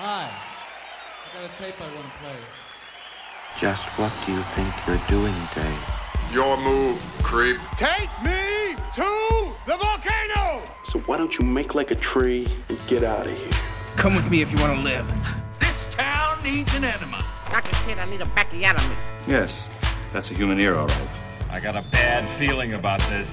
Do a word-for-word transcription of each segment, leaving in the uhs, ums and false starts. Hi. I got a tape I want to play. Just what do you think you're doing, Dave? Your move, creep. Take me to the volcano! So why don't you make like a tree and get out of here? Come with me if you want to live. This town needs an enema. Like a kid, I need a backiotomy. Yes, that's a human ear, all right. I got a bad feeling about this.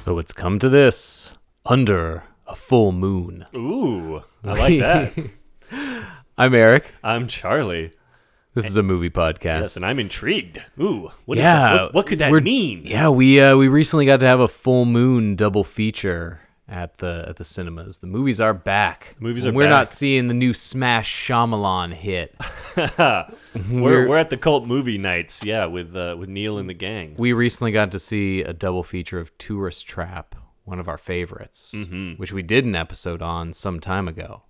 So it's come to this. Under a full moon. Ooh, I like that. I'm Eric. I'm Charlie. This and, is a movie podcast. Yes, and I'm intrigued. Ooh, what, yeah, is that? what, what could that mean? Yeah, we uh, we recently got to have a full moon double feature at the at the cinemas. The movies are back. The movies when are we're back. We're not seeing the new Smash Shyamalan hit. we're we're at the cult movie nights, yeah, with uh, with Neil and the gang. We recently got to see a double feature of Tourist Trap. One of our favorites, mm-hmm. which we did an episode on some time ago,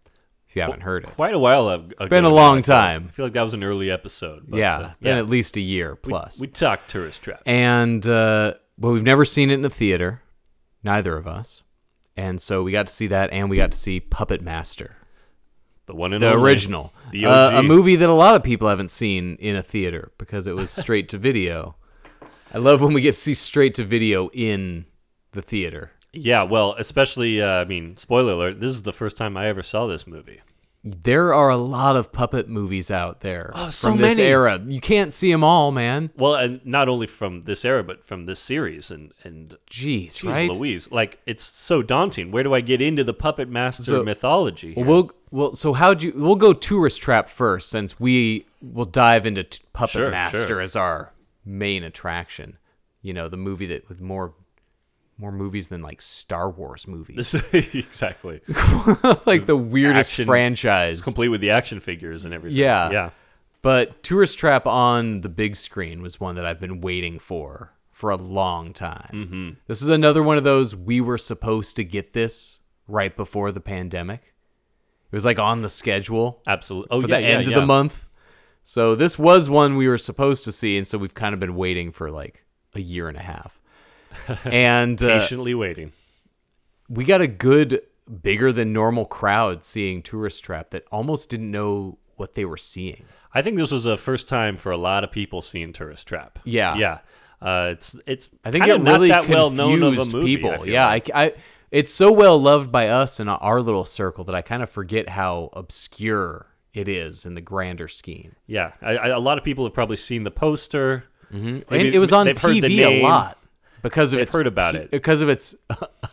if you haven't heard it. Quite a while ago. It's been a long time. I feel like that was an early episode. But, yeah, uh, yeah, been at least a year plus. We, we talked Tourist Trap. And, uh, but we've never seen it in the theater, neither of us. And so we got to see that, and we got to see Puppet Master. The one and the only. The original. The O G. Uh, a movie that a lot of people haven't seen in a theater because it was straight to video. I love when we get to see straight to video in the theater. Yeah, well, especially, uh, I mean, spoiler alert, this is the first time I ever saw this movie. There are a lot of puppet movies out there oh, so from this many. era. You can't see them all, man. Well, and not only from this era, but from this series. And, and Jeez, geez, right? Louise. Like, it's so daunting. Where do I get into the Puppet Master so, mythology? Well, we'll, well, so how'd you, we'll go Tourist Trap first, since we will dive into t- Puppet sure, Master sure. as our main attraction. You know, the movie that with more... More movies than like Star Wars movies. Exactly. Like the weirdest action, franchise. Complete with the action figures and everything. Yeah. Yeah. But Tourist Trap on the big screen was one that I've been waiting for for a long time. Mm-hmm. This is another one of those, we were supposed to get this right before the pandemic. It was like on the schedule. Absolutely. Oh, for yeah, the yeah, end yeah. of the month. So this was one we were supposed to see. And so we've kind of been waiting for like a year and a half. And uh, patiently waiting. We got a good, bigger than normal crowd seeing Tourist Trap that almost didn't know what they were seeing. I think this was a first time for a lot of people seeing Tourist Trap. Yeah, yeah. Uh, it's it's. I think it really not that well known of a movie. People. I yeah, like. I, I. It's so well loved by us in our little circle that I kind of forget how obscure it is in the grander scheme. Yeah, I, I, a lot of people have probably seen the poster. Mm-hmm. Maybe, and it was on T V a lot. Because of They've its heard about P- it. Because of its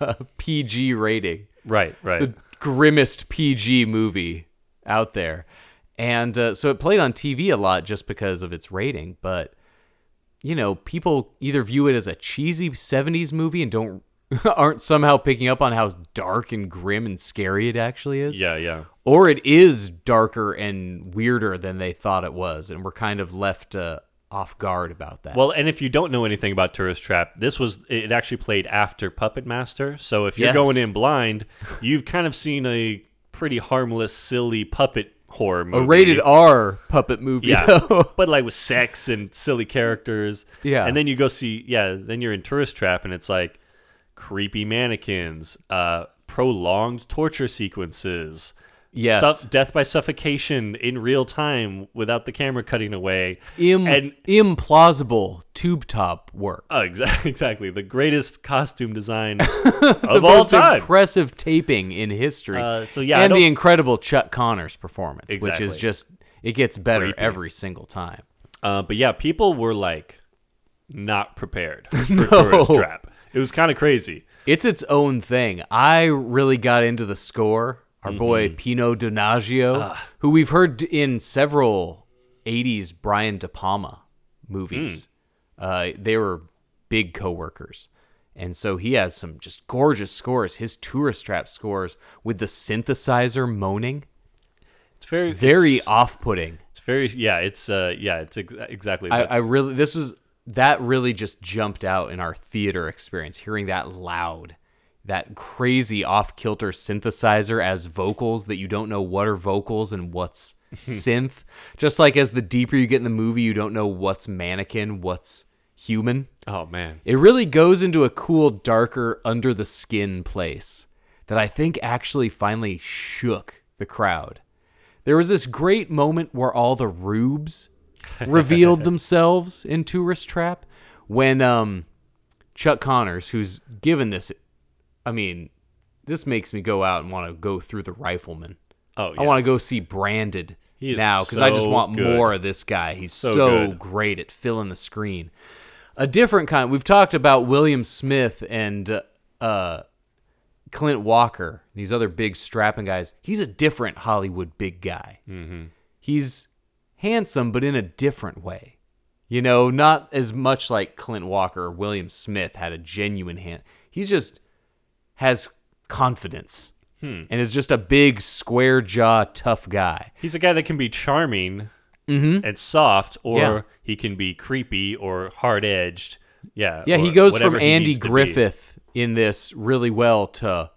uh, P G rating. Right, right. The grimmest P G movie out there. And uh, so it played on T V a lot just because of its rating. But, you know, people either view it as a cheesy seventies movie and don't aren't somehow picking up on how dark and grim and scary it actually is. Yeah, yeah. Or it is darker and weirder than they thought it was. And we're kind of left... Uh, off guard about that. Well, and if you don't know anything about Tourist Trap, this was it actually played after Puppet Master. So if you're yes. going in blind, you've kind of seen a pretty harmless, silly puppet horror movie. A rated R puppet movie. Yeah. Though. But like with sex and silly characters. Yeah. And then you go see, yeah, then you're in Tourist Trap and it's like creepy mannequins, uh, prolonged torture sequences. Yes, Suff- death by suffocation in real time without the camera cutting away. Im- and implausible tube top work. Oh, exactly, exactly. The greatest costume design of the all most time. Impressive taping in history. Uh, so yeah, and the incredible Chuck Connors performance, exactly. which is just it gets better Creepy. every single time. Uh, but yeah, people were like not prepared for no. Tourist Trap. It was kind of crazy. It's its own thing. I really got into the score. Our boy mm-hmm. Pino Donaggio, uh, who we've heard in several eighties Brian De Palma movies. Mm. Uh, they were big co-workers. And so he has some just gorgeous scores. His Tourist Trap scores with the synthesizer moaning. It's very very it's, off-putting. It's very yeah, it's uh yeah, it's ex- exactly I, I really this was that really just jumped out in our theater experience, hearing that loud. That crazy off-kilter synthesizer as vocals that you don't know what are vocals and what's synth. Just like as the deeper you get in the movie, you don't know what's mannequin, what's human. Oh, man. It really goes into a cool, darker, under-the-skin place. that I think actually finally shook the crowd. There was this great moment where all the rubes revealed themselves in Tourist Trap when um, Chuck Connors, who's given this, I mean, this makes me go out and want to go through the Rifleman. Oh, yeah. I want to go see Branded he is now because so I just want good. more of this guy. He's so, so great at filling the screen. A different kind. We've talked about William Smith and uh, Clint Walker, these other big strapping guys. He's a different Hollywood big guy. Mm-hmm. He's handsome, but in a different way. You know, not as much like Clint Walker or William Smith had a genuine hand. He's just has confidence. Hmm. And is just a big, square-jaw, tough guy. He's a guy that can be charming mm-hmm. and soft, or yeah. he can be creepy or hard-edged. Yeah, yeah. He goes from Andy Griffith in this really well to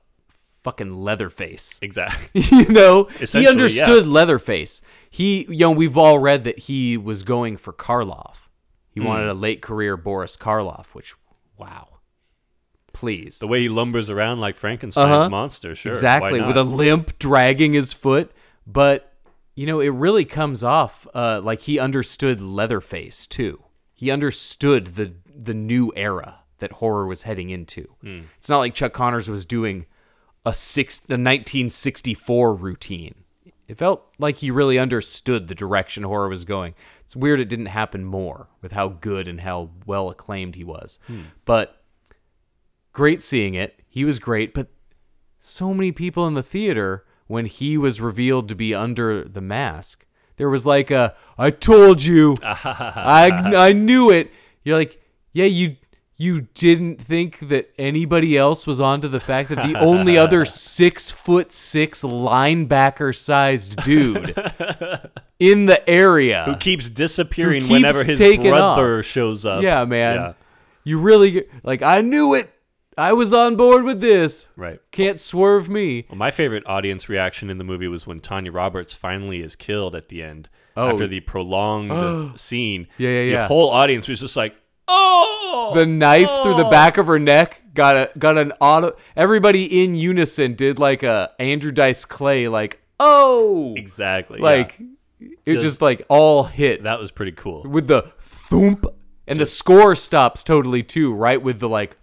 fucking Leatherface. Exactly. You know, he understood yeah. Leatherface. He, you know, we've all read that he was going for Karloff. He mm. wanted a late-career Boris Karloff, which, wow. Please. The way he lumbers around like Frankenstein's uh-huh. monster, sure. Exactly, with a limp dragging his foot. But, you know, it really comes off uh, like he understood Leatherface, too. He understood the the new era that horror was heading into. Mm. It's not like Chuck Connors was doing a, six, a nineteen sixty-four routine. It felt like he really understood the direction horror was going. It's weird it didn't happen more with how good and how well acclaimed he was. Mm. But... great seeing it. He was great, but so many people in the theater, when he was revealed to be under the mask, there was like a, I told you, I I knew it. You're like, yeah, you you didn't think that anybody else was onto the fact that the only other six foot six linebacker-sized dude in the area who keeps disappearing who keeps whenever his brother off. shows up. Yeah, man. Yeah. You really, like, I knew it. I was on board with this. Right. Can't swerve me. Well, my favorite audience reaction in the movie was when Tanya Roberts finally is killed at the end. Oh. After the prolonged oh. scene. Yeah, yeah, yeah. The whole audience was just like, oh! The knife oh! through the back of her neck got a got an auto... Everybody in unison did like a Andrew Dice Clay, like, oh! Exactly. Like, yeah. it just, just like all hit. That was pretty cool. With the thump. And just, the score stops totally too, right? With the like...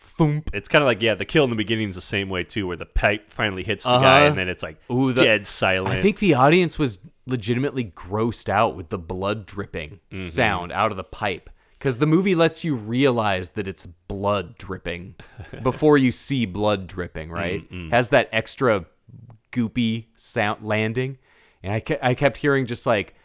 It's kind of like, yeah, the kill in the beginning is the same way, too, where the pipe finally hits the uh-huh. guy, and then it's like Ooh, the, dead silent. I think the audience was legitimately grossed out with the blood dripping mm-hmm. sound out of the pipe, because the movie lets you realize that it's blood dripping before you see blood dripping, right? Mm-mm. Has that extra goopy sound landing, and I, ke- I kept hearing just like,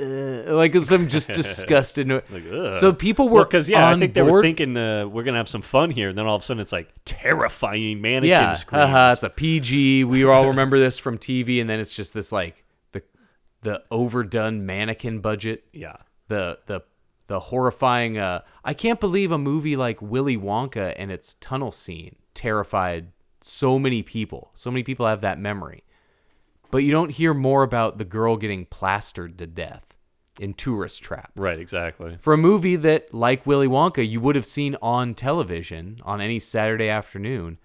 Uh, like some just disgusted noise. Like, so people were because well, yeah, I think they board. were thinking uh, we're gonna have some fun here, and then all of a sudden it's like terrifying mannequin yeah, screams. Uh-huh, it's a P G. We all remember this from T V, and then it's just this like the the overdone mannequin budget. Yeah, the the the horrifying. Uh, I can't believe a movie like Willy Wonka and its tunnel scene terrified so many people. So many people have that memory. But you don't hear more about the girl getting plastered to death in Tourist Trap. Right, exactly. For a movie that, like Willy Wonka, you would have seen on television on any Saturday afternoon.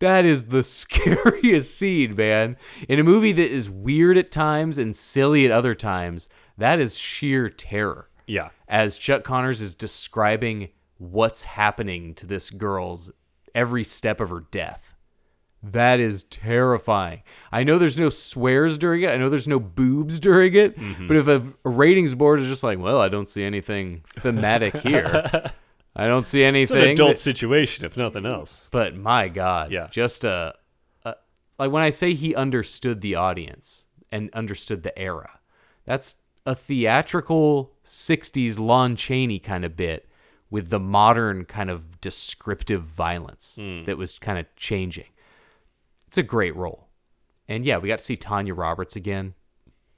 That is the scariest scene, man. In a movie that is weird at times and silly at other times, that is sheer terror. Yeah. As Chuck Connors is describing what's happening to this girl's every step of her death. That is terrifying. I know there's no swears during it. I know there's no boobs during it. Mm-hmm. But if a, a ratings board is just like, well, I don't see anything thematic here. I don't see anything. It's an adult that, situation, if nothing else. But my God. Yeah. Just a, a... Like when I say he understood the audience and understood the era, that's a theatrical sixties Lon Chaney kind of bit with the modern kind of descriptive violence mm. that was kind of changing. It's a great role. And yeah, we got to see Tanya Roberts again.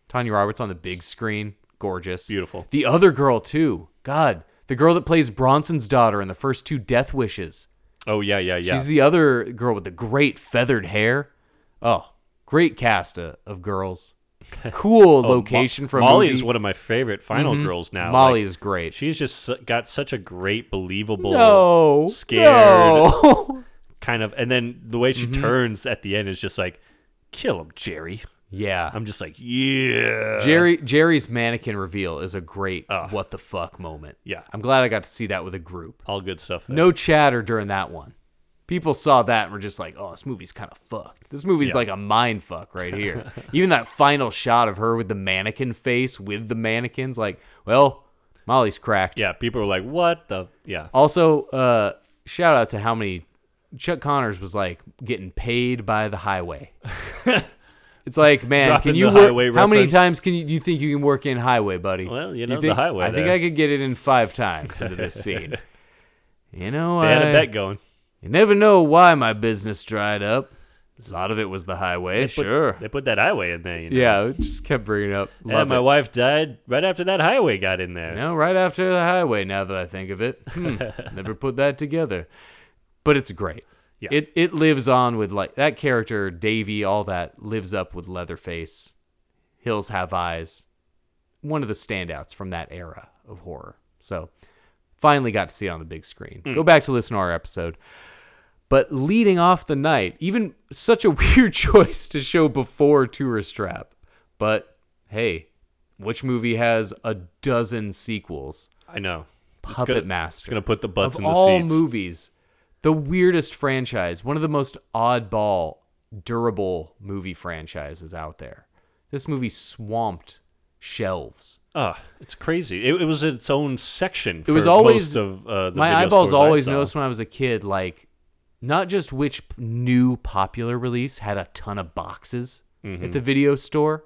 Tanya Roberts on the big screen. Gorgeous. Beautiful. The other girl, too. God, the girl that plays Bronson's daughter in the first two Death Wishes. Oh, yeah, yeah, yeah. She's the other girl with the great feathered hair. Oh, great cast of, of girls. Cool oh, location Mo- from Molly movie. Is one of my favorite final mm-hmm. girls now. Molly like, is great. She's just got such a great, believable, no, scared... No. kind of, and then the way she mm-hmm. turns at the end is just like, kill him, Jerry. Yeah. I'm just like, yeah. Jerry Jerry's mannequin reveal is a great uh, what the fuck moment. Yeah. I'm glad I got to see that with a group. All good stuff there. No chatter during that one. People saw that and were just like, oh, this movie's kind of fucked. This movie's yeah. like a mind fuck right here. Even that final shot of her with the mannequin face with the mannequins, like, well, Molly's cracked. Yeah, people were like, what the? Yeah. Also, uh, shout out to how many, Chuck Connors was like getting paid by the highway. It's like, man, dropping can you work, how reference. many times can you, do you think you can work in highway, buddy? Well, you know, you think, the highway. I there. think I could get it in five times into this scene. You know, they I, had a bet going. You never know why my business dried up. A lot of it was the highway, they put, sure. They put that highway in there, you know. Yeah, it just kept bringing up. Love and my it. wife died right after that highway got in there. You know, right after the highway, now that I think of it. Hmm, never put that together. But it's great. Yeah. It it lives on with, like, that character, Davey, all that, lives up with Leatherface. Hills Have Eyes. One of the standouts from that era of horror. So, finally got to see it on the big screen. Mm. Go back to listen to our episode. But leading off the night, even such a weird choice to show before Tourist Trap. But, hey, which movie has a dozen sequels? I know. Puppet it's gonna, Master. It's going to put the butts of in the all seats. All movies. The weirdest franchise. One of the most oddball, durable movie franchises out there. This movie swamped shelves. Oh, it's crazy. It, it was its own section for it was always, most of uh, the my video eyeballs always noticed when I was a kid, like, not just which new popular release had a ton of boxes mm-hmm. at the video store.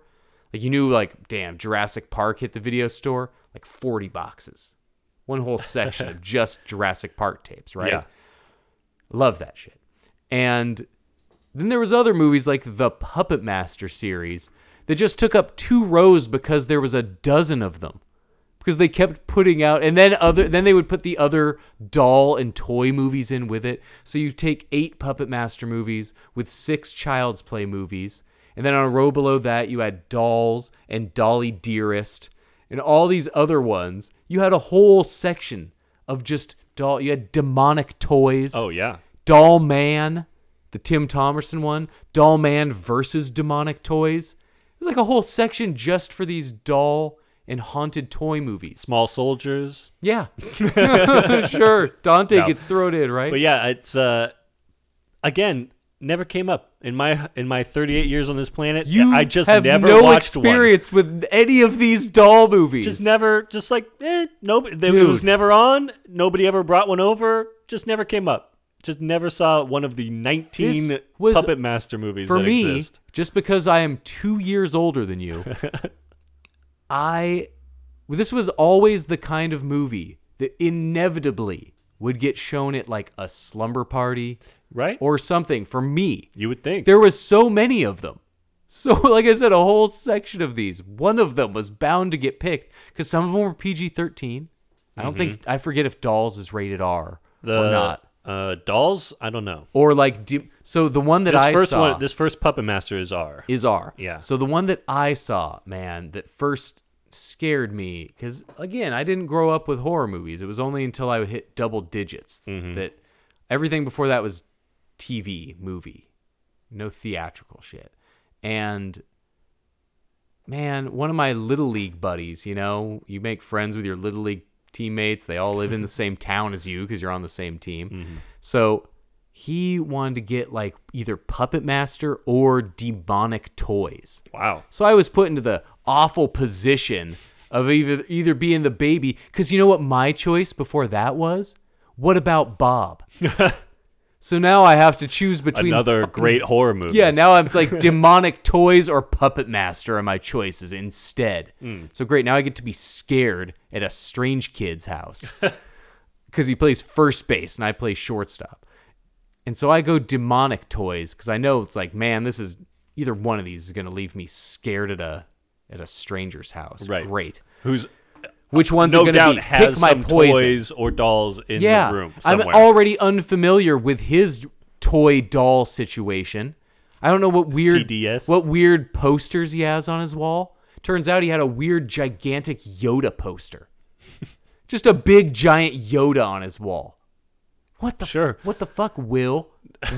Like, you knew, like, damn, Jurassic Park hit the video store, like forty boxes. One whole section of just Jurassic Park tapes, right? Yeah. Love that shit. And then there was other movies like the Puppet Master series that just took up two rows because there was a dozen of them. Because they kept putting out, and then other, then they would put the other doll and toy movies in with it. So you take eight Puppet Master movies with six Child's Play movies, and then on a row below that you had Dolls and Dolly Dearest, and all these other ones. You had a whole section of just doll. You had Demonic Toys. Oh yeah, Doll Man, the Tim Thomerson one. Doll Man versus Demonic Toys. It was like a whole section just for these doll and haunted toy movies. Small Soldiers. Yeah. Sure. Dante no. gets thrown in, right? But yeah, it's uh again, never came up in my in my thirty-eight years on this planet. You I just have never no watched experience one. With any of these doll movies. Just never just like eh, nobody they, it was never on. Nobody ever brought one over. Just never came up. Just never saw one of the nineteen was, Puppet Master movies for that me, exist. Just because I am two years older than you. I, this was always the kind of movie that inevitably would get shown at like a slumber party, right, or something. For me, you would think there was so many of them. So, like I said, a whole section of these. One of them was bound to get picked because some of them were P G thirteen. I don't mm-hmm. think I forget if Dolls is rated R the, or not. Uh, Dolls, I don't know. Or like, so the one that this I first saw, one, this first Puppet Master is R. Is R. Yeah. So the one that I saw, man, that first scared me, because again, I didn't grow up with horror movies. It was only until I hit double digits mm-hmm. that everything before that was T V, movie, no theatrical shit. And man, one of my little league buddies, you know, you make friends with your little league teammates. They all live in the same town as you because you're on the same team. Mm-hmm. So he wanted to get like either Puppet Master or Demonic Toys. Wow. So I was put into the awful position of either either being the baby, because you know what my choice before that was? What about Bob? So now I have to choose between another fucking great horror movie. Yeah, now it's like Demonic Toys or Puppet Master are my choices instead. Mm. So great, now I get to be scared at a strange kid's house because he plays first base and I play shortstop. And so I go Demonic Toys because I know it's like, man, this is either one of these is going to leave me scared at a at a stranger's house. Right. Great. Who's Which ones no are going to be? Has pick my some poison. Toys or dolls in yeah, the room somewhere. I'm already unfamiliar with his toy doll situation. I don't know what weird T D S. What weird posters he has on his wall. Turns out he had a weird gigantic Yoda poster. Just a big giant Yoda on his wall. What the sure. What the fuck, Will?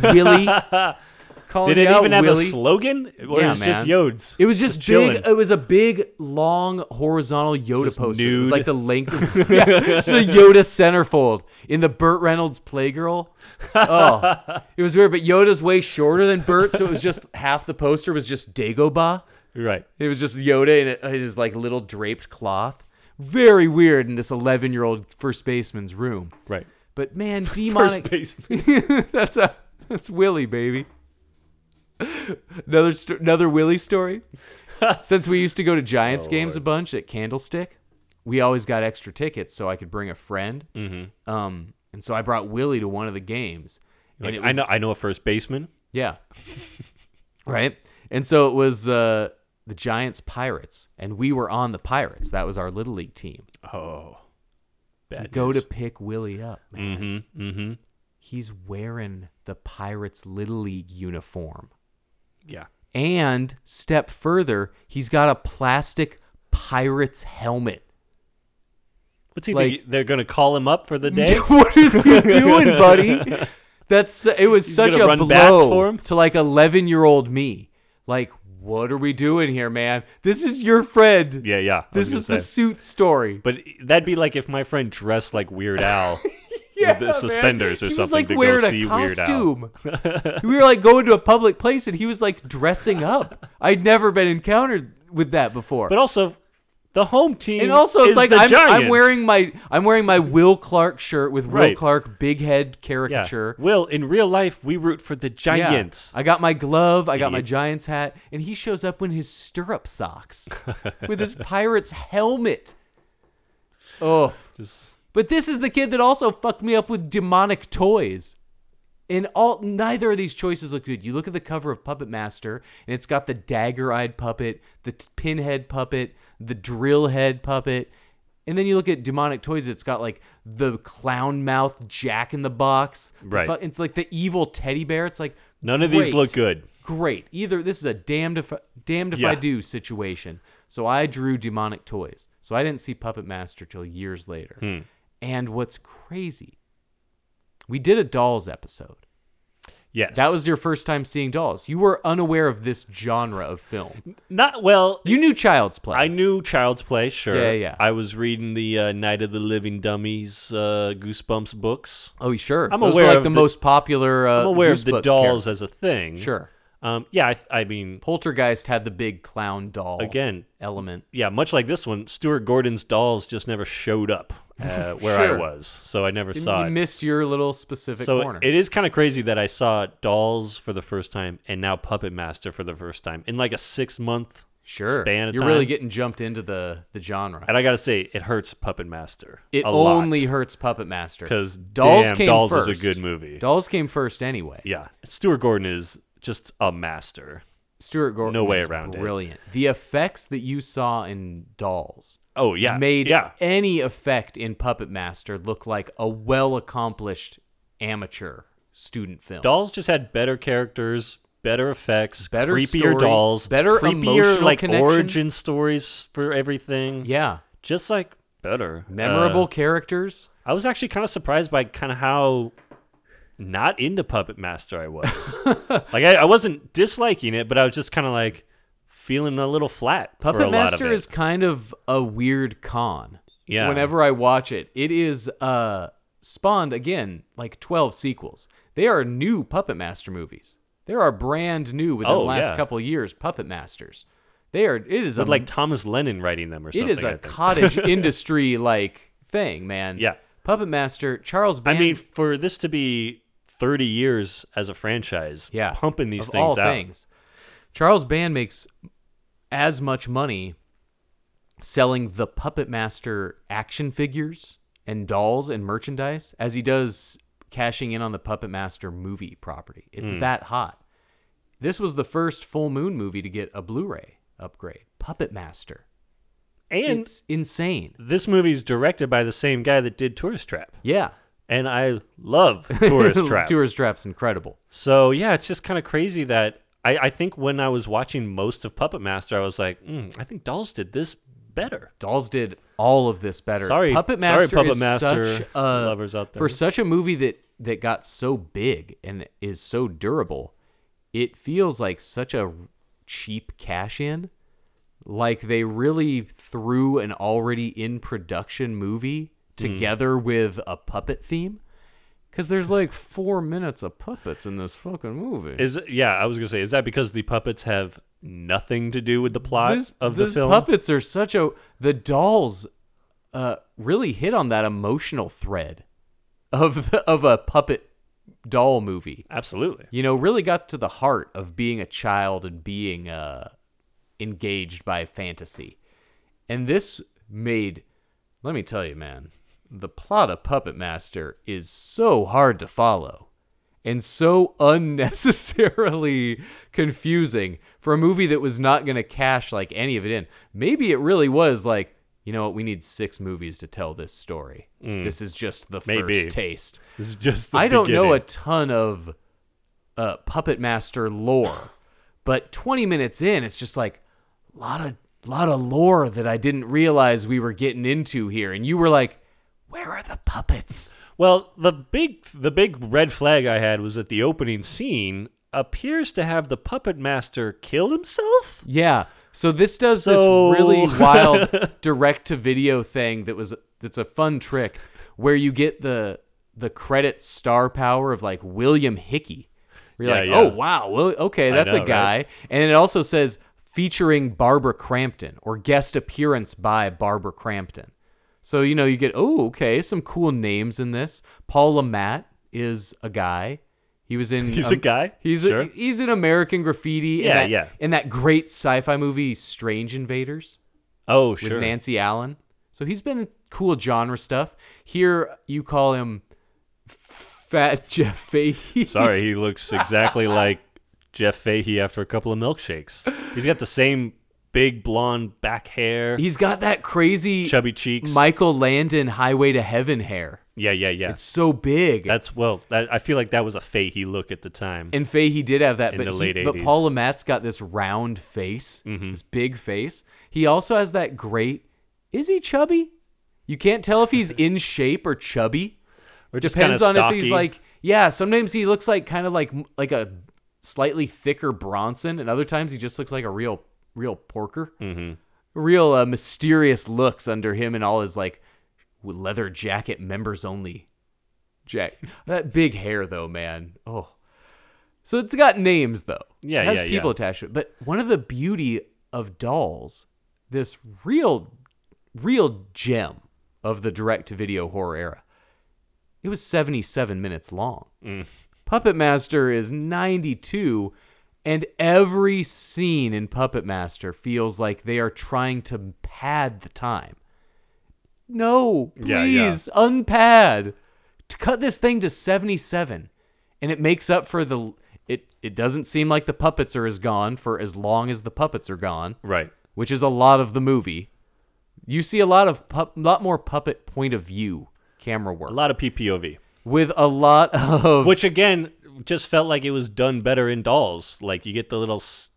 Willie? Did it even have Willie? a slogan? Or yeah, it was man. just Yodes. It was just, just big. Chilling. It was a big, long, horizontal Yoda just poster. Nude. It was like the length of yeah, it's a Yoda centerfold in the Burt Reynolds Playgirl. Oh, it was weird, but Yoda's way shorter than Burt, so it was just half the poster was just Dagobah. Right. It was just Yoda in his like little draped cloth. Very weird in this eleven-year-old first baseman's room. Right. But man, demonic. First baseman. that's a that's Willy, baby. Another st- another Willy story. Since we used to go to Giants oh, games Lord. a bunch at Candlestick, we always got extra tickets so I could bring a friend. Mm-hmm. Um, and so I brought Willy to one of the games. Like, and it was, I know I know a first baseman. Yeah. Right. And so it was uh, the Giants Pirates, and we were on the Pirates. That was our Little League team. Oh, bad Go news. to pick Willy up, man. Mm-hmm, mm-hmm. He's wearing the Pirates Little League uniform. Yeah. And step further, he's got a plastic Pirates helmet. What's he like, think? They're going to call him up for the day? What are you doing, buddy? That's It was he's such a run blow for him? to like eleven-year-old me. Like, what are we doing here, man? This is your friend. Yeah, yeah. This is the suit story. But that'd be like if my friend dressed like Weird Al yeah, with the suspenders or something to go see Weird Al. We were like going to a public place and he was like dressing up. I'd never been encountered with that before. But also, the home team and also it's is like the I'm, Giants. I'm wearing my I'm wearing my Will Clark shirt with Will right. Clark big head caricature. Yeah. Will, in real life, we root for the Giants. Yeah. I got my glove, I got Idiot. my Giants hat, and he shows up in his stirrup socks with his Pirates helmet. Oh, just... but this is the kid that also fucked me up with demonic toys. And all neither of these choices look good. You look at the cover of Puppet Master, and it's got the dagger-eyed puppet, the t- pinhead puppet, the drill head puppet. And then you look at Demonic Toys, it's got like the clown mouth Jack in the Box. Right. The fu- it's like the evil teddy bear. It's like none great, of these look good. Great. Either this is a damned if, damned if yeah. I do situation. So I drew Demonic Toys. So I didn't see Puppet Master till years later. Hmm. And what's crazy, we did a Dolls episode. Yes. That was your first time seeing Dolls. You were unaware of this genre of film. Not, well... You knew Child's Play. I knew Child's Play, sure. Yeah, yeah. I was reading the uh, Night of the Living Dummies uh, Goosebumps books. Oh, sure. I'm Those aware were, like, of the, the most popular uh, I'm aware Goosebumps of the Dolls character. as a thing. Sure. Um, yeah, I, I mean... Poltergeist had the big clown doll again, element. Yeah, much like this one, Stuart Gordon's Dolls just never showed up uh, where sure. I was, so I never Didn't saw you it. You missed your little specific so corner. It is kind of crazy that I saw Dolls for the first time and now Puppet Master for the first time in like a six-month sure. span of You're time. You're really getting jumped into the, the genre. And I got to say, it hurts Puppet Master It a only lot. hurts Puppet Master. Because Dolls, damn, came Dolls first. is a good movie. Dolls came first anyway. Yeah, Stuart Gordon is... just a master. Stuart Gordon no way was around brilliant. It. The effects that you saw in Dolls oh, yeah. made yeah. any effect in Puppet Master look like a well-accomplished amateur student film. Dolls just had better characters, better effects, better creepier story, dolls, better creepier, emotional like connection. Origin stories for everything. Yeah. Just like better. Memorable uh, characters. I was actually kind of surprised by kind of how... not into Puppet Master I was. Like I, I wasn't disliking it, but I was just kind of like feeling a little flat Puppet for a Master lot of it. Is kind of a weird con. Yeah. Whenever I watch it, it is uh, spawned, again, like twelve sequels. They are new Puppet Master movies. There are brand new within oh, the last yeah. couple of years Puppet Masters. They are. It is With a, like Thomas Lennon writing them or something. It is a I think. cottage industry like thing, man. Yeah. Puppet Master, Charles Band- I mean, for this to be... thirty years as a franchise, yeah, pumping these of things all out. Things. Charles Band makes as much money selling the Puppet Master action figures and dolls and merchandise as he does cashing in on the Puppet Master movie property. It's mm. that hot. This was the first Full Moon movie to get a Blu-ray upgrade. Puppet Master. And it's insane. This movie's directed by the same guy that did Tourist Trap. Yeah. And I love Tourist Trap. Tourist Trap's incredible. So, yeah, it's just kind of crazy that I, I think when I was watching most of Puppet Master, I was like, mm, I think Dolls did this better. Dolls did all of this better. Sorry, Puppet Master, sorry, Puppet Master such a, lovers out there. For such a movie that that got so big and is so durable, it feels like such a cheap cash in. Like they really threw an already in production movie together mm. with a puppet theme. Because there's like four minutes of puppets in this fucking movie. Is yeah, I was gonna say, is that because the puppets have nothing to do with the plot this, of the film? The puppets are such a the dolls uh, really hit on that emotional thread of the, of a puppet doll movie. Absolutely, you know, really got to the heart of being a child and being uh, engaged by fantasy. And this made, let me tell you, man. The plot of Puppet Master is so hard to follow and so unnecessarily confusing for a movie that was not going to cash like any of it in. Maybe it really was like, you know what, we need six movies to tell this story. Mm. This is just the Maybe. first taste. This is just the I beginning. Don't know a ton of uh, Puppet Master lore, but twenty minutes in, it's just like a lot of, lot of lore that I didn't realize we were getting into here. And you were like, where are the puppets? Well, the big the big red flag I had was that the opening scene appears to have the Puppet Master kill himself. Yeah. So this does so... this really wild direct-to-video thing that was that's a fun trick where you get the the credit star power of like William Hickey. You're yeah, like, yeah. oh, wow. Well, okay, that's know, a guy. Right? And it also says featuring Barbara Crampton or guest appearance by Barbara Crampton. So, you know, you get, oh, okay, some cool names in this. Paul LaMatt is a guy. He was in... He's um, a guy? He's sure. a, He's in American Graffiti. Yeah, in that, yeah. In that great sci-fi movie, Strange Invaders. Oh, sure. With Nancy Allen. So he's been in cool genre stuff. Here, you call him Fat Jeff Fahey. Sorry, he looks exactly like Jeff Fahey after a couple of milkshakes. He's got the same... big blonde back hair. He's got that crazy chubby cheeks. Michael Landon Highway to Heaven hair. Yeah, yeah, yeah. It's so big. That's well. That, I feel like that was a Fahey look at the time. And Fahey did have that in but the late he, eighties. But Paul LaMatt's got this round face, mm-hmm. this big face. He also has that great. Is he chubby? You can't tell if he's in shape or chubby. Or just depends on stocky. If he's like. Yeah, sometimes he looks like kind of like like a slightly thicker Bronson, and other times he just looks like a real. Real porker, mm-hmm. real uh, mysterious looks under him and all his like leather jacket members only jack. That big hair though, man. Oh, so it's got names though. Yeah, it has yeah, people yeah. attached to it. But one of the beauty of Dolls, this real, real gem of the direct-to-video horror era. It was seventy-seven minutes long. Mm. Puppet Master is ninety-two. And every scene in Puppet Master feels like they are trying to pad the time. No, please, yeah, yeah. unpad. To cut this thing to seventy-seven. And it makes up for the... It, it doesn't seem like the puppets are as gone for as long as the puppets are gone. Right. Which is a lot of the movie. You see a lot of pu- lot more puppet point of view camera work. A lot of P P O V. With a lot of... Which, again... just felt like it was done better in Dolls. Like you get the little so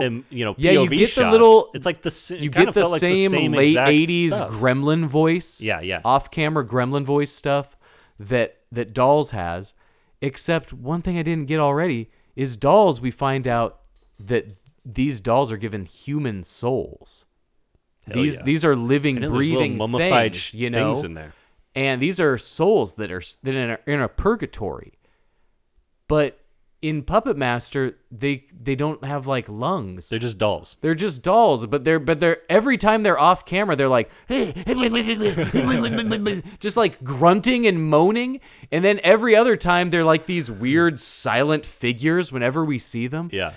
and, you know P O V yeah, you get shots. The little it's like the you get the, felt same like the same late eighties stuff. Gremlin voice, yeah, yeah, off camera Gremlin voice stuff that that Dolls has. Except one thing I didn't get already is Dolls. We find out that these dolls are given human souls. Hell these yeah. these are living, breathing mummified things, you know, things in there, and these are souls that are that are in a purgatory. But in Puppet Master, they they don't have like lungs. They're just dolls. They're just dolls. But they're but they're every time they're off camera, they're like just like grunting and moaning. And then every other time, they're like these weird silent figures. Whenever we see them, yeah,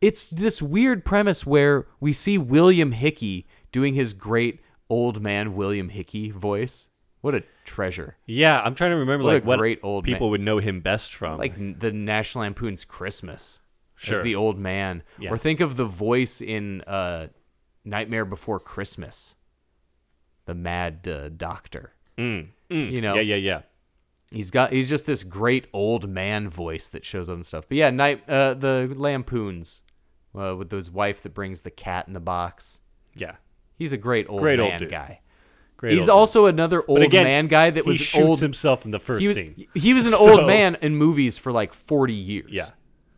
it's this weird premise where we see William Hickey doing his great old man William Hickey voice. What a treasure. Yeah, I'm trying to remember what like what great old people man. Would know him best from. Like the National Lampoon's Christmas sure. as the old man. Yeah. Or think of the voice in uh, Nightmare Before Christmas, the mad uh, doctor. Mm. Mm. You know, yeah, yeah, yeah. He's got he's just this great old man voice that shows up and stuff. But yeah, night uh, the Lampoons uh, with his wife that brings the cat in the box. Yeah, he's a great old great man old guy. Great He's also man. another old again, man guy that was he shoots old, himself in the first he was, scene. He was an so, old man in movies for like forty years. Yeah.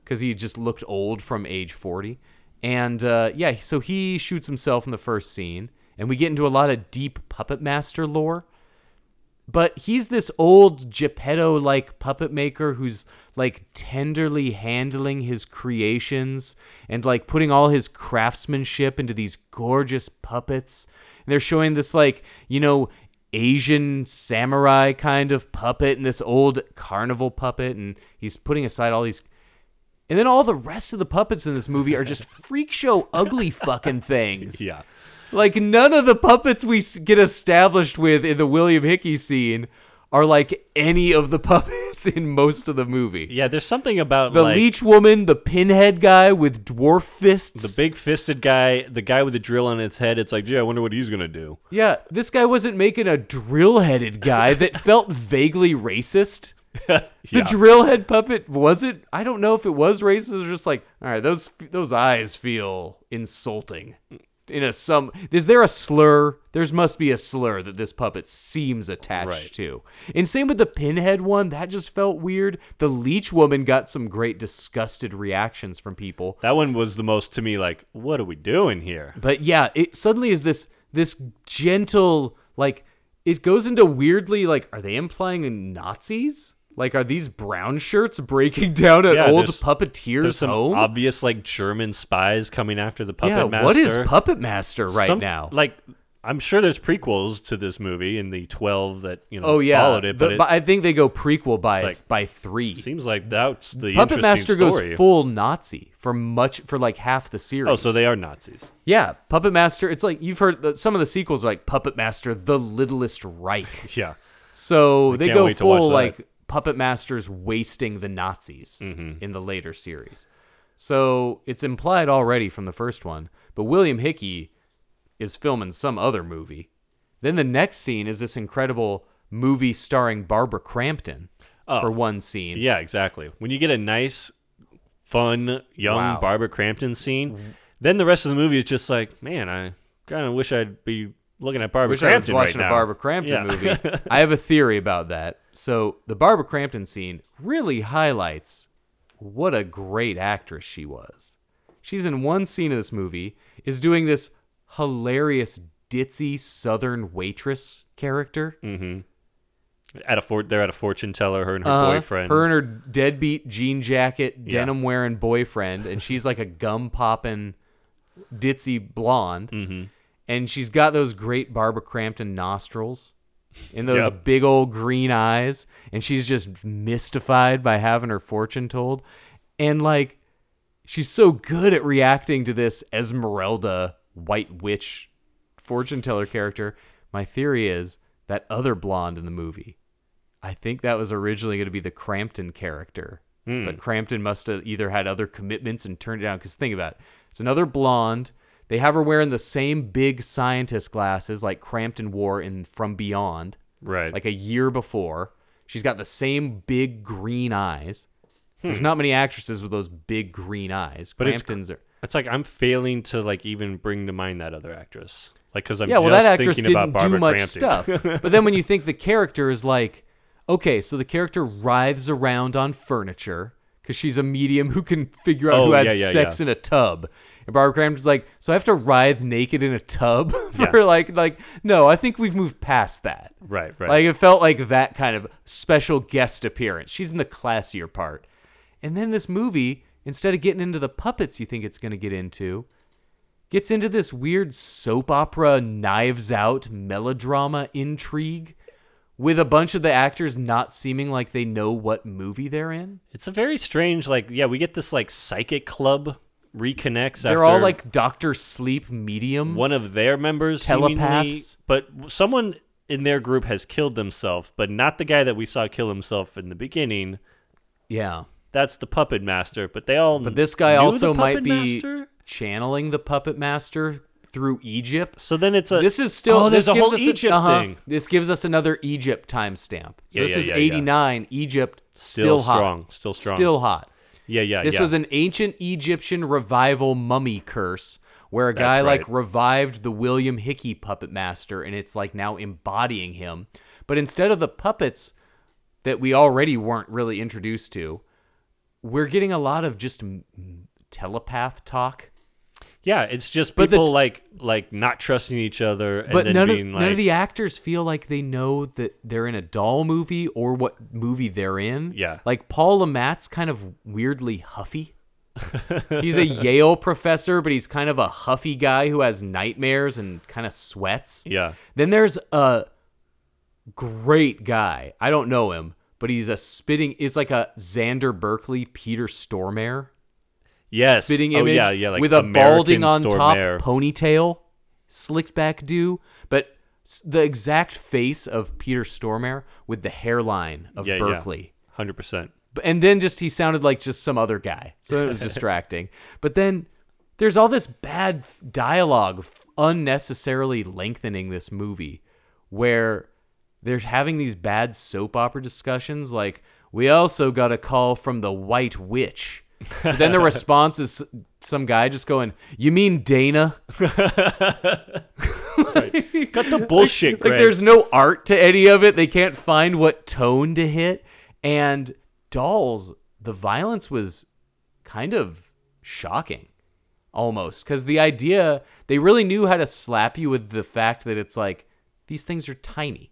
Because he just looked old from age forty. And uh, yeah, so he shoots himself in the first scene. And we get into a lot of deep Puppet Master lore. But he's this old Geppetto-like puppet maker who's like tenderly handling his creations and like putting all his craftsmanship into these gorgeous puppets. And they're showing this like, you know, Asian samurai kind of puppet and this old carnival puppet. And he's putting aside all these. And then all the rest of the puppets in this movie are just freak show ugly fucking things. Yeah. Like, none of the puppets we get established with in the William Hickey scene are like any of the puppets in most of the movie. Yeah, there's something about the like... The Leech Woman, the Pinhead guy with dwarf fists. The big-fisted guy, the guy with the drill on his head. It's like, gee, I wonder what he's going to do. Yeah, this guy wasn't making a drill-headed guy that felt vaguely racist. The yeah. drill head puppet wasn't. I don't know if it was racist or just like, all right, those those eyes feel insulting. In a some, is there a slur? There must be a slur that this puppet seems attached right. to. And same with the Pinhead one, that just felt weird. The Leech Woman got some great disgusted reactions from people. That one was the most to me like, what are we doing here? But yeah, it suddenly is this this gentle like it goes into weirdly like, are they implying Nazis? Like, are these brown shirts breaking down an yeah, old there's, puppeteer's there's some home? Obvious, like, German spies coming after the Puppet yeah, Master. What is Puppet Master right some, now? Like, I'm sure there's prequels to this movie in the twelve that, you know, oh, yeah. followed it. But, the, it, but I think they go prequel by like, by three. Seems like that's the Puppet interesting Master story. Goes full Nazi for much for like half the series. Oh, so they are Nazis. Yeah. Puppet Master, it's like, you've heard that some of the sequels are like Puppet Master, The Littlest Reich. yeah. So I they go full, like... Puppet Master's wasting the Nazis mm-hmm. in the later series. So it's implied already from the first one, but William Hickey is filming some other movie. Then the next scene is this incredible movie starring Barbara Crampton oh, for one scene. Yeah, exactly. When you get a nice, fun, young wow. Barbara Crampton scene, mm-hmm. then the rest of the movie is just like, man, I kind of wish I'd be... looking at Barbara Wish Crampton I was watching right now. a Barbara Crampton yeah. movie. I have a theory about that. So the Barbara Crampton scene really highlights what a great actress she was. She's in one scene of this movie, is doing this hilarious, ditzy Southern waitress character. Mm-hmm. At a for- they're at a fortune teller, her and her uh, boyfriend. Her and her deadbeat jean jacket, yeah. denim-wearing boyfriend, and she's like a gum-popping, ditzy blonde. Mm-hmm. And she's got those great Barbara Crampton nostrils and those yep. big old green eyes. And she's just mystified by having her fortune told. And, like, she's so good at reacting to this Esmeralda white witch fortune teller character. My theory is that other blonde in the movie, I think that was originally going to be the Crampton character. Mm. But Crampton must have either had other commitments and turned it down. Because think about it. It's another blonde. They have her wearing the same big scientist glasses like Crampton wore in From Beyond. Right. Like a year before. She's got the same big green eyes. Hmm. There's not many actresses with those big green eyes. But Crampton's it's, are... It's like I'm failing to like even bring to mind that other actress. Like, because I'm yeah, just well, that thinking didn't about Barbara Crampton. Yeah, well, that actress didn't do much stuff. But then when you think the character is like, okay, so the character writhes around on furniture because she's a medium who can figure out oh, who had yeah, yeah, sex yeah. in a tub. And Barbara Crampton's like, so I have to writhe naked in a tub for yeah. like, like, no, I think we've moved past that. Right, right. Like, it felt like that kind of special guest appearance. She's in the classier part. And then this movie, instead of getting into the puppets you think it's going to get into, gets into this weird soap opera, Knives Out melodrama intrigue with a bunch of the actors not seeming like they know what movie they're in. It's a very strange, like, yeah, we get this like psychic club reconnects. They're after all like Doctor Sleep mediums. One of their members, telepaths, but someone in their group has killed themselves, but not the guy that we saw kill himself in the beginning. Yeah, that's the Puppet Master. But they all, but this guy also might be master? channeling the Puppet Master through Egypt. So then it's a. This is still. Oh, there's a whole Egypt a, uh-huh, thing. This gives us another Egypt timestamp. So yeah, this yeah, is yeah, eighty-nine. Yeah. Egypt still, still strong, hot, still strong, still hot. Yeah, yeah, this yeah. was an ancient Egyptian revival mummy curse where a guy right. like revived the William Hickey Puppet Master, and it's like now embodying him. But instead of the puppets that we already weren't really introduced to, we're getting a lot of just telepath talk. Yeah, it's just people but the, like like not trusting each other. And but then none, being of, like, none of the actors feel like they know that they're in a doll movie or what movie they're in. Yeah. Like Paul LaMatte's kind of weirdly huffy. He's a Yale professor, but he's kind of a huffy guy who has nightmares and kind of sweats. Yeah. Then there's a great guy. I don't know him, but he's a spitting... It's like a Xander Berkeley, Peter Stormare. Yes. Spitting image oh, yeah, yeah, like with a American balding on top ponytail, slicked back do, but the exact face of Peter Stormare with the hairline of yeah, Berkeley. Yeah. one hundred percent. And then just he sounded like just some other guy. So it was distracting. But then there's all this bad dialogue unnecessarily lengthening this movie where they're having these bad soap opera discussions like, we also got a call from the White Witch. But then the response is some guy just going, "You mean Dana?" Like, right. Cut the bullshit, Greg. Like, there's no art to any of it. They can't find what tone to hit. And Dolls, the violence was kind of shocking, almost, because the idea they really knew how to slap you with the fact that it's like these things are tiny.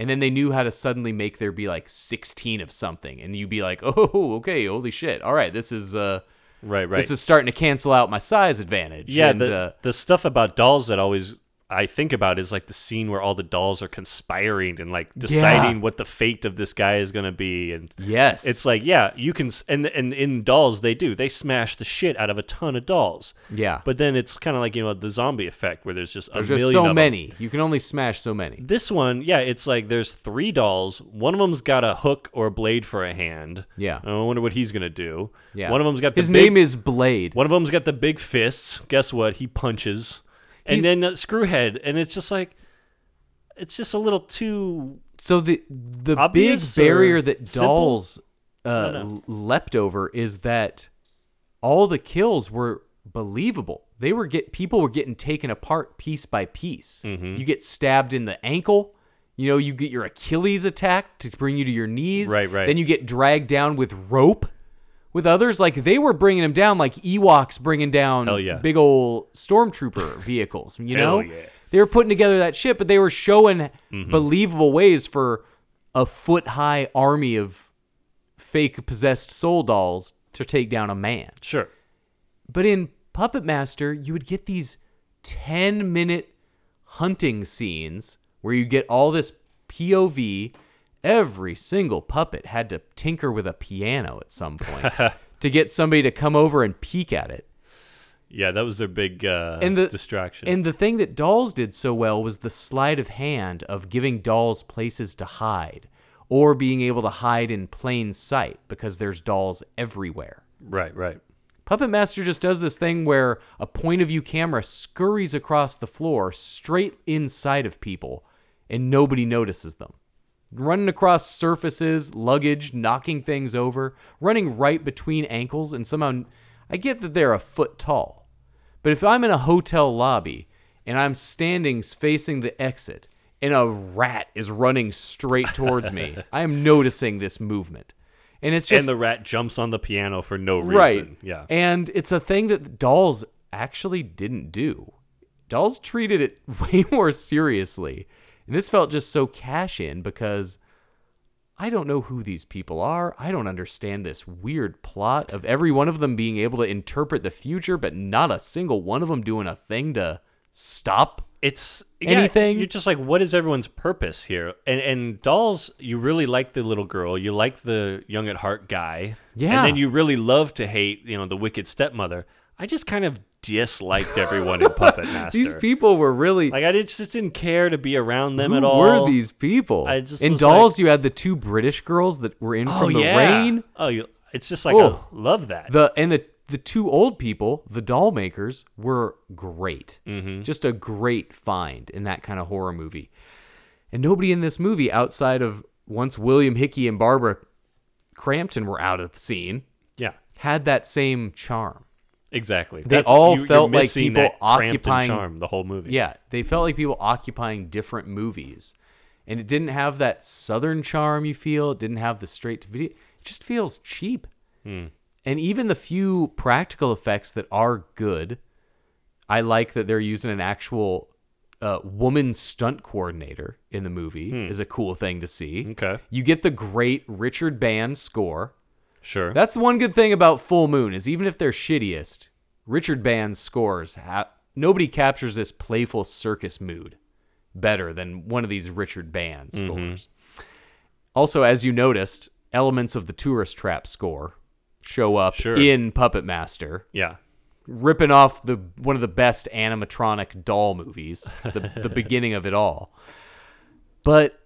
And then they knew how to suddenly make there be like sixteen of something. And you'd be like, oh, okay, holy shit. All right, this is uh, right, right. This is starting to cancel out my size advantage. Yeah, and, the, uh, the stuff about Dolls that always I think about is like the scene where all the dolls are conspiring and like deciding yeah. what the fate of this guy is going to be. And yes. It's like, yeah, you can. And, and in Dolls, they do. They smash the shit out of a ton of dolls. Yeah. But then it's kind of like, you know, the zombie effect where there's just a there's million just so of them. Many. You can only smash so many. This one, yeah, it's like there's three dolls. One of them's got a hook or a blade for a hand. Yeah. I wonder what he's going to do. Yeah. One of them's got the His big, name is Blade. One of them's got the big fists. Guess what? He punches. He's, and then uh, Screwhead, and it's just like, it's just a little too. So the the big barrier that Dolls uh, leapt over is that all the kills were believable. They were get people were getting taken apart piece by piece. Mm-hmm. You get stabbed in the ankle. You know, you get your Achilles attacked to bring you to your knees. Right, right. Then you get dragged down with rope. With others, like, they were bringing him down like Ewoks bringing down yeah. big old stormtrooper vehicles, you know? Yeah. They were putting together that shit, but they were showing mm-hmm. believable ways for a foot-high army of fake possessed soul dolls to take down a man. Sure. But in Puppet Master, you would get these ten-minute hunting scenes where you get all this P O V. Every single puppet had to tinker with a piano at some point to get somebody to come over and peek at it. Yeah, that was their big uh, and the, distraction. And the thing that Dolls did so well was the sleight of hand of giving dolls places to hide or being able to hide in plain sight because there's dolls everywhere. Right, right. Puppet Master just does this thing where a point of view camera scurries across the floor straight inside of people and nobody notices them. Running across surfaces, luggage, knocking things over, running right between ankles, and somehow I get that they're a foot tall. But if I'm in a hotel lobby and I'm standing facing the exit and a rat is running straight towards me, I am noticing this movement. And it's just And the rat jumps on the piano for no reason. Right. Yeah. And it's a thing that Dolls actually didn't do. Dolls treated it way more seriously. And this felt just so cash in because I don't know who these people are. I don't understand this weird plot of every one of them being able to interpret the future, but not a single one of them doing a thing to stop it's anything. Yeah, you're just like, what is everyone's purpose here? And and Dolls, you really like the little girl. You like the young at heart guy. Yeah. And then you really love to hate, you know, the wicked stepmother. I just kind of disliked everyone in Puppet Master. These people were really like I did, just didn't care to be around them at all. Who were these people? I just in Dolls, like, you had the two British girls that were in oh, from the yeah. rain. Oh, you, it's just like oh, I love that. The and the the two old people, the doll makers, were great. Mm-hmm. Just a great find in that kind of horror movie. And nobody in this movie outside of once William Hickey and Barbara Crampton were out of the scene, yeah, had that same charm. Exactly. They That's, all you, felt like people that occupying charm the whole movie. Yeah, they felt like people occupying different movies, and it didn't have that Southern charm. You feel it didn't have the straight to video. It just feels cheap. Mm. And even the few practical effects that are good, I like that they're using an actual uh, woman stunt coordinator in the movie. Mm. Is a cool thing to see. Okay, you get the great Richard Band score. Sure. That's the one good thing about Full Moon is even if they're shittiest, Richard Band's scores, ha- nobody captures this playful circus mood better than one of these Richard Band scores. Mm-hmm. Also, as you noticed, elements of the Tourist Trap score show up sure. in Puppet Master. Yeah. Ripping off the one of the best animatronic doll movies, the, the beginning of it all. But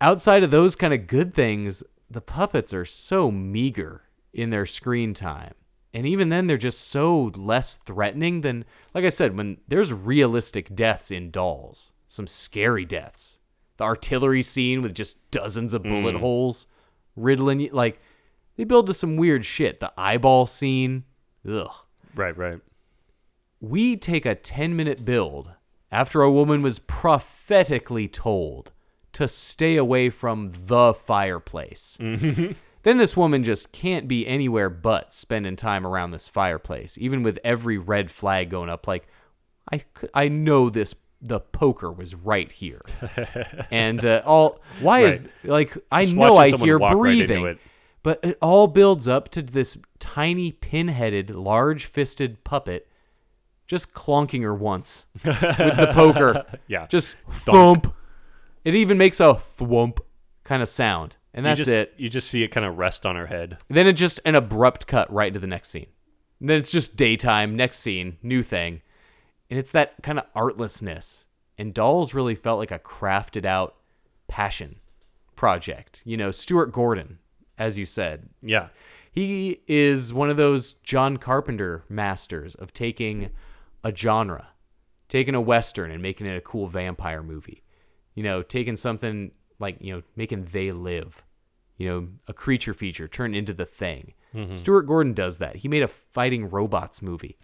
outside of those kind of good things, the puppets are so meager in their screen time. And even then, they're just so less threatening than, like I said, when there's realistic deaths in Dolls, some scary deaths. The artillery scene with just dozens of bullet mm. holes, riddling, like, they build to some weird shit. The eyeball scene, ugh. Right, right. We take a ten-minute build after a woman was prophetically told to stay away from the fireplace. Mm-hmm. Then this woman just can't be anywhere but spending time around this fireplace, even with every red flag going up. Like, I, I know this, the poker was right here. and uh, all, why right. is, like, I just know I hear breathing. Right it. But it all builds up to this tiny, pin-headed, large-fisted puppet just clonking her once with the poker. Yeah. Just Donk. thump. It even makes a thwomp kind of sound, and that's you just, it. You just see it kind of rest on her head. And then it just an abrupt cut right to the next scene. And then it's just daytime, next scene, new thing. And it's that kind of artlessness. And Dolls really felt like a crafted out passion project. You know, Stuart Gordon, as you said. Yeah. He is one of those John Carpenter masters of taking a genre, taking a Western and making it a cool vampire movie. You know, taking something like, you know, making They Live, you know, a creature feature, turn into The Thing. Mm-hmm. Stuart Gordon does that. He made a fighting robots movie.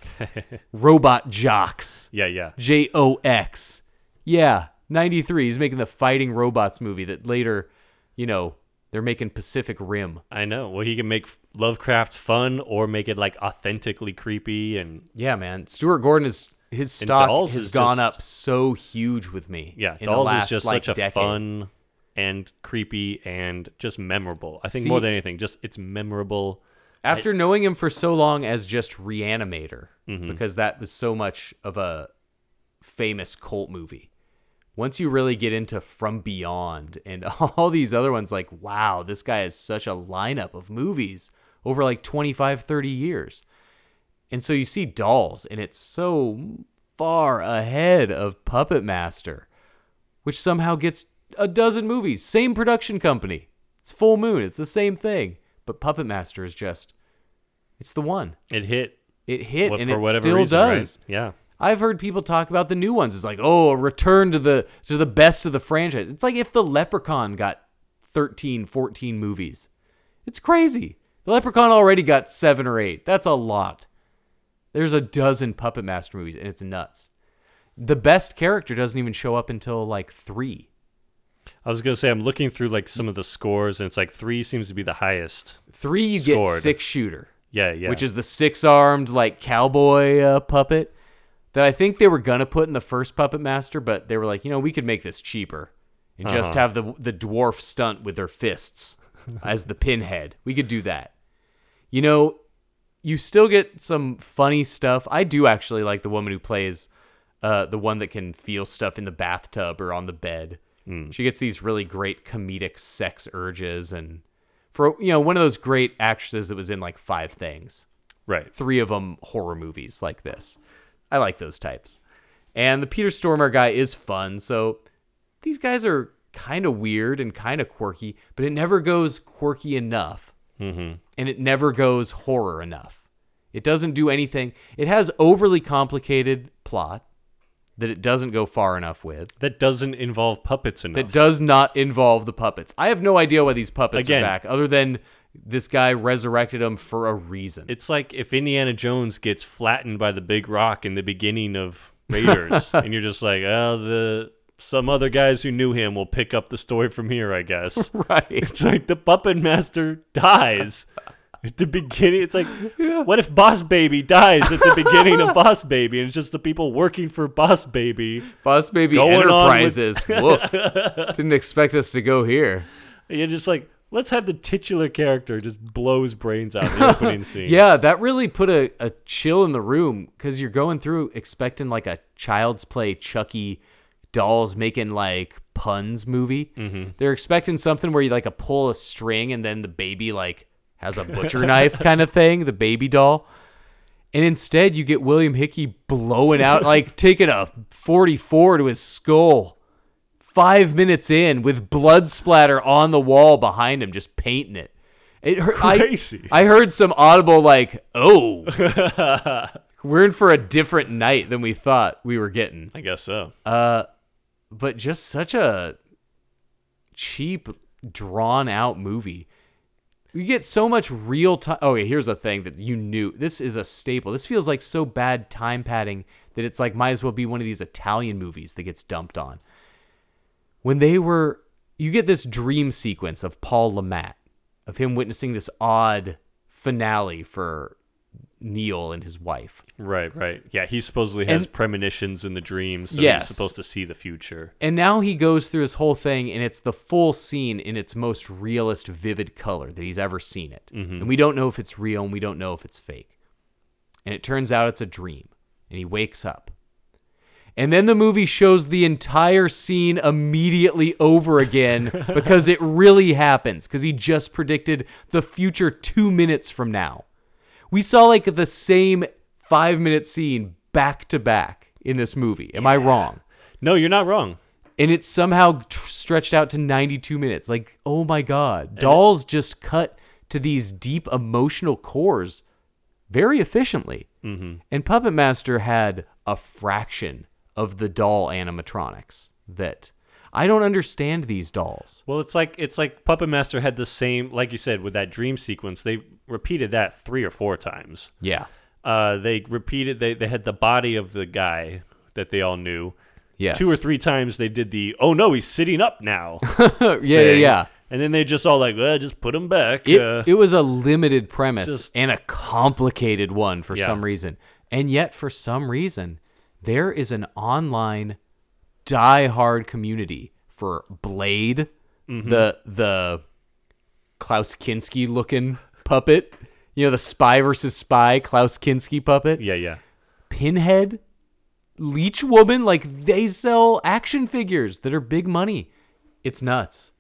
Robot Jocks. Yeah, yeah. J O X. Yeah, ninety-three. He's making the fighting robots movie that later, you know, they're making Pacific Rim. I know. Well, he can make Lovecraft fun or make it like authentically creepy. And yeah, man. Stuart Gordon is... His stock has gone just, up so huge with me. Yeah, in Dolls the last, is just like, such a decade. Fun and creepy and just memorable. I think See, more than anything, just it's memorable. After I, knowing him for so long as just Reanimator, mm-hmm. because that was so much of a famous cult movie. Once you really get into From Beyond and all these other ones, like, wow, this guy has such a lineup of movies over like twenty-five, thirty years. And so you see Dolls, and it's so far ahead of Puppet Master, which somehow gets a dozen movies. Same production company. It's Full Moon. It's the same thing. But Puppet Master is just, it's the one. It hit. It hit, what, and it still reason, does. Right? Yeah. I've heard people talk about the new ones. It's like, oh, a return to the to the best of the franchise. It's like if the Leprechaun got thirteen, fourteen movies. It's crazy. The Leprechaun already got seven or eight. That's a lot. There's a dozen Puppet Master movies, and it's nuts. The best character doesn't even show up until, like, three. I was going to say, I'm looking through, like, some of the scores, and it's like three seems to be the highest. Three, you scored. Get Six Shooter. Yeah, yeah. Which is the six-armed, like, cowboy uh, puppet that I think they were going to put in the first Puppet Master, but they were like, you know, we could make this cheaper and uh-huh. just have the the dwarf stunt with their fists as the pinhead. We could do that. You know... You still get some funny stuff. I do actually like the woman who plays uh, the one that can feel stuff in the bathtub or on the bed. Mm. She gets these really great comedic sex urges. And for, you know, one of those great actresses that was in like five things. Right. Three of them horror movies like this. I like those types. And the Peter Stormare guy is fun. So these guys are kind of weird and kind of quirky, but it never goes quirky enough. Mm-hmm. And it never goes horror enough. It doesn't do anything. It has overly complicated plot that it doesn't go far enough with. That doesn't involve puppets enough. That does not involve the puppets. I have no idea why these puppets Again, are back, other than this guy resurrected him for a reason. It's like if Indiana Jones gets flattened by the big rock in the beginning of Raiders, and you're just like, oh, the some other guys who knew him will pick up the story from here, I guess. Right. It's like the Puppet Master dies at the beginning. It's like, yeah. What if Boss Baby dies at the beginning of Boss Baby, and it's just the people working for Boss Baby. Boss Baby Enterprises. With... Woof. Didn't expect us to go here. You're just like, let's have the titular character just blows brains out in the opening scene. Yeah, that really put a, a chill in the room, because you're going through expecting like a Child's Play, Chucky, Dolls making like puns movie. Mm-hmm. They're expecting something where you like a pull a string and then the baby like has a butcher knife kind of thing, the baby doll. And instead you get William Hickey blowing out, like taking a forty-four to his skull. Five minutes in with blood splatter on the wall behind him, just painting it. It hurt, crazy. I, I heard some audible like, oh, we're in for a different night than we thought we were getting. I guess so. Uh, but just such a cheap, drawn out movie. You get so much real time. Oh, yeah, here's a thing that you knew. This is a staple. This feels like so bad time padding that it's like might as well be one of these Italian movies that gets dumped on. When they were, you get this dream sequence of Paul LaMatt, of him witnessing this odd finale for Neil and his wife. Right, right. Yeah, he supposedly has and, premonitions in the dream, so yes. He's supposed to see the future. And now he goes through his whole thing, and it's the full scene in its most realist, vivid color that he's ever seen it. Mm-hmm. And we don't know if it's real, and we don't know if it's fake. And it turns out it's a dream, and he wakes up. And then the movie shows the entire scene immediately over again because it really happens, because he just predicted the future two minutes from now. We saw like the same five-minute scene back to back in this movie. Am yeah. I wrong? No, you're not wrong. And it's somehow stretched out to ninety-two minutes. Like, oh my God. And Dolls just cut to these deep emotional cores very efficiently. Mm-hmm. And Puppet Master had a fraction of the doll animatronics that I don't understand these dolls. Well, it's like it's like Puppet Master had the same, like you said, with that dream sequence. They repeated that three or four times. Yeah. Uh, they repeated, they, they had the body of the guy that they all knew. Yes. Two or three times they did the, oh no, he's sitting up now. yeah, yeah, yeah. And then they just all like, well, just put him back. It, uh, it was a limited premise just, and a complicated one for yeah. some reason. And yet, for some reason, there is an online die-hard community for Blade, mm-hmm. the the Klaus Kinski looking puppet, you know, the spy versus spy Klaus Kinski puppet. Yeah, yeah. Pinhead, Leech Woman, like they sell action figures that are big money. It's nuts,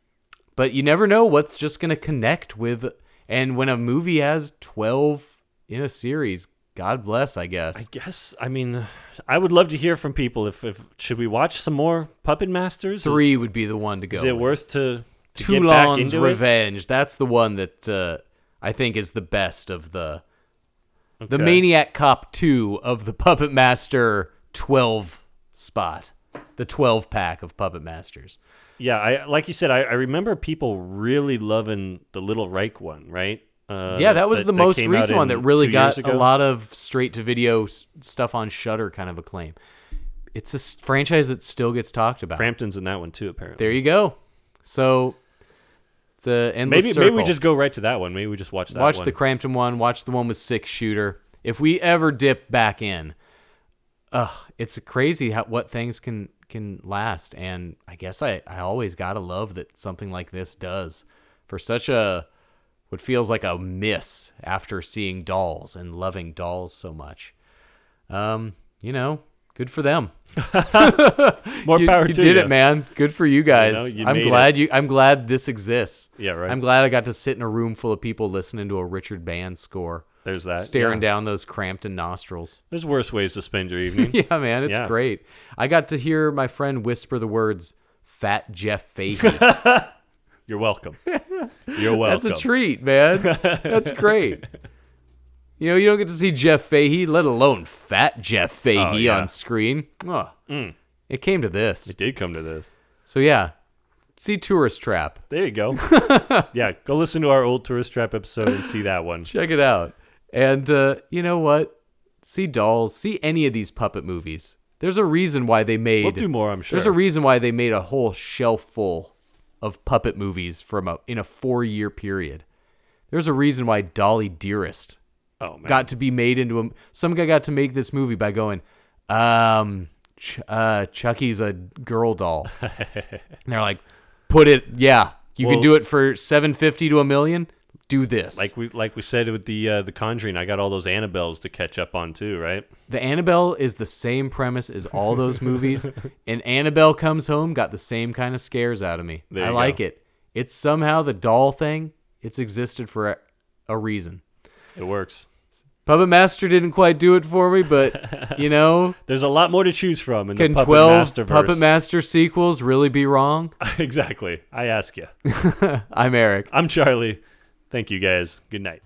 but you never know what's just gonna connect with. And when a movie has twelve in a series. God bless, I guess. I guess, I mean, I would love to hear from people. If, if should we watch some more Puppet Masters? Three would be the one to go. Is it with. worth to, to Toulon's Revenge? It? That's the one that uh, I think is the best of the okay. the Maniac Cop two of the Puppet Master twelve spot, the twelve pack of Puppet Masters. Yeah, I like you said, I, I remember people really loving the Little Reich one, right? Uh, yeah, that was that, the most recent one that really got a lot of straight-to-video s- stuff on Shudder kind of acclaim. It's a s- franchise that still gets talked about. Crampton's in that one, too, apparently. There you go. So, it's an endless maybe, circle. Maybe we just go right to that one. Maybe we just watch that watch one. Watch the Crampton one. Watch the one with Six Shooter. If we ever dip back in, uh, it's crazy how, what things can, can last. And I guess I, I always got to love that something like this does for such a... what feels like a miss after seeing Dolls and loving Dolls so much. Um, you know, good for them. More you, power you to you. You did it, man. Good for you guys. You know, you I'm glad it. you I'm glad this exists. Yeah, right. I'm glad I got to sit in a room full of people listening to a Richard Band score. There's that. Staring yeah. down those Crampton nostrils. There's worse ways to spend your evening. yeah, man, it's yeah. great. I got to hear my friend whisper the words Fat Jeff Fahey. You're welcome. You're welcome. That's a treat, man. That's great. You know, you don't get to see Jeff Fahey, let alone Fat Jeff Fahey oh, yeah. on screen. Oh, mm. It came to this. It did come to this. So, yeah. see Tourist Trap. There you go. Yeah, go listen to our old Tourist Trap episode and see that one. Check it out. And uh, you know what? See Dolls. See any of these puppet movies. There's a reason why they made... We'll do more, I'm sure. There's a reason why they made a whole shelf full of puppet movies from a, in a four-year period. There's a reason why Dolly Dearest oh, man. got to be made into a... Some guy got to make this movie by going, um, Ch- uh, Chucky's a girl doll. And they're like, put it... Yeah, you well, can do it for seven hundred fifty dollars to a million. Do this. Like we like we said with the uh, the Conjuring, I got all those Annabelles to catch up on too, right? The Annabelle is the same premise as all those movies. And Annabelle Comes Home got the same kind of scares out of me. There I like go. it. It's somehow the doll thing. It's existed for a, a reason. It works. Puppet Master didn't quite do it for me, but, you know... There's a lot more to choose from in the Puppet Master verse. Can twelve Puppet Master sequels really be wrong? Exactly. I ask you. I'm Eric. I'm Charlie. Thank you, guys. Good night.